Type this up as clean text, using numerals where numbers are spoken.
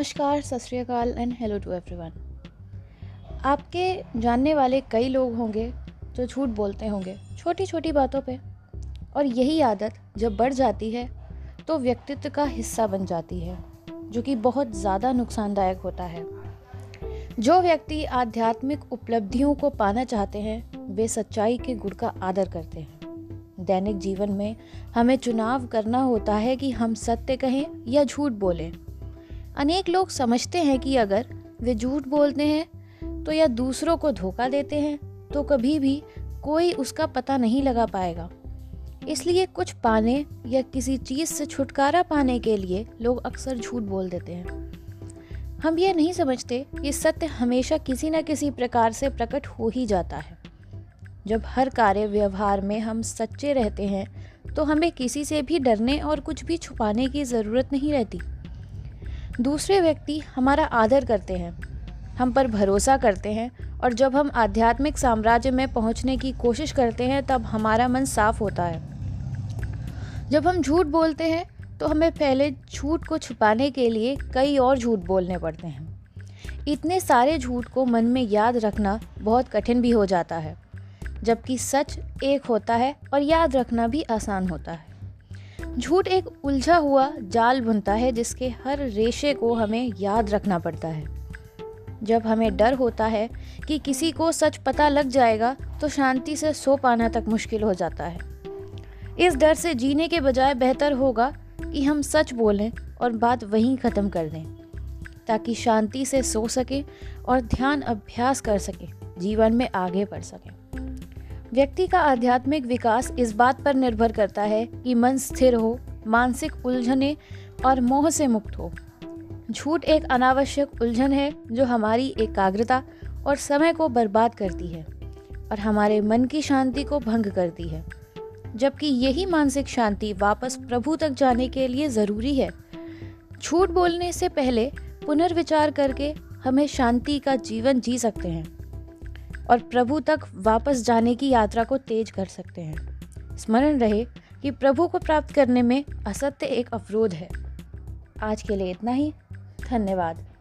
नमस्कार, सत श्री अकाल एंड हेलो टू एवरीवन। आपके जानने वाले कई लोग होंगे जो झूठ बोलते होंगे छोटी छोटी बातों पे, और यही आदत जब बढ़ जाती है तो व्यक्तित्व का हिस्सा बन जाती है, जो कि बहुत ज़्यादा नुकसानदायक होता है। जो व्यक्ति आध्यात्मिक उपलब्धियों को पाना चाहते हैं वे सच्चाई के गुण का आदर करते हैं। दैनिक जीवन में हमें चुनाव करना होता है कि हम सत्य कहें या झूठ बोलें। अनेक लोग समझते हैं कि अगर वे झूठ बोलते हैं तो या दूसरों को धोखा देते हैं तो कभी भी कोई उसका पता नहीं लगा पाएगा। इसलिए कुछ पाने या किसी चीज़ से छुटकारा पाने के लिए लोग अक्सर झूठ बोल देते हैं। हम यह नहीं समझते कि सत्य हमेशा किसी न किसी प्रकार से प्रकट हो ही जाता है। जब हर कार्य व्यवहार में हम सच्चे रहते हैं तो हमें किसी से भी डरने और कुछ भी छुपाने की ज़रूरत नहीं रहती। दूसरे व्यक्ति हमारा आदर करते हैं, हम पर भरोसा करते हैं, और जब हम आध्यात्मिक साम्राज्य में पहुंचने की कोशिश करते हैं तब हमारा मन साफ होता है। जब हम झूठ बोलते हैं तो हमें पहले झूठ को छुपाने के लिए कई और झूठ बोलने पड़ते हैं। इतने सारे झूठ को मन में याद रखना बहुत कठिन भी हो जाता है, जबकि सच एक होता है और याद रखना भी आसान होता है। झूठ एक उलझा हुआ जाल बुनता है जिसके हर रेशे को हमें याद रखना पड़ता है। जब हमें डर होता है कि किसी को सच पता लग जाएगा तो शांति से सो पाना तक मुश्किल हो जाता है। इस डर से जीने के बजाय बेहतर होगा कि हम सच बोलें और बात वहीं ख़त्म कर दें, ताकि शांति से सो सकें और ध्यान अभ्यास कर सकें, जीवन में आगे बढ़ सकें। व्यक्ति का आध्यात्मिक विकास इस बात पर निर्भर करता है कि मन स्थिर हो, मानसिक उलझने और मोह से मुक्त हो। झूठ एक अनावश्यक उलझन है जो हमारी एकाग्रता और समय को बर्बाद करती है और हमारे मन की शांति को भंग करती है, जबकि यही मानसिक शांति वापस प्रभु तक जाने के लिए ज़रूरी है। झूठ बोलने से पहले पुनर्विचार करके हमें शांति का जीवन जी सकते हैं और प्रभु तक वापस जाने की यात्रा को तेज कर सकते हैं। स्मरण रहे कि प्रभु को प्राप्त करने में असत्य एक अवरोध है। आज के लिए इतना ही। धन्यवाद।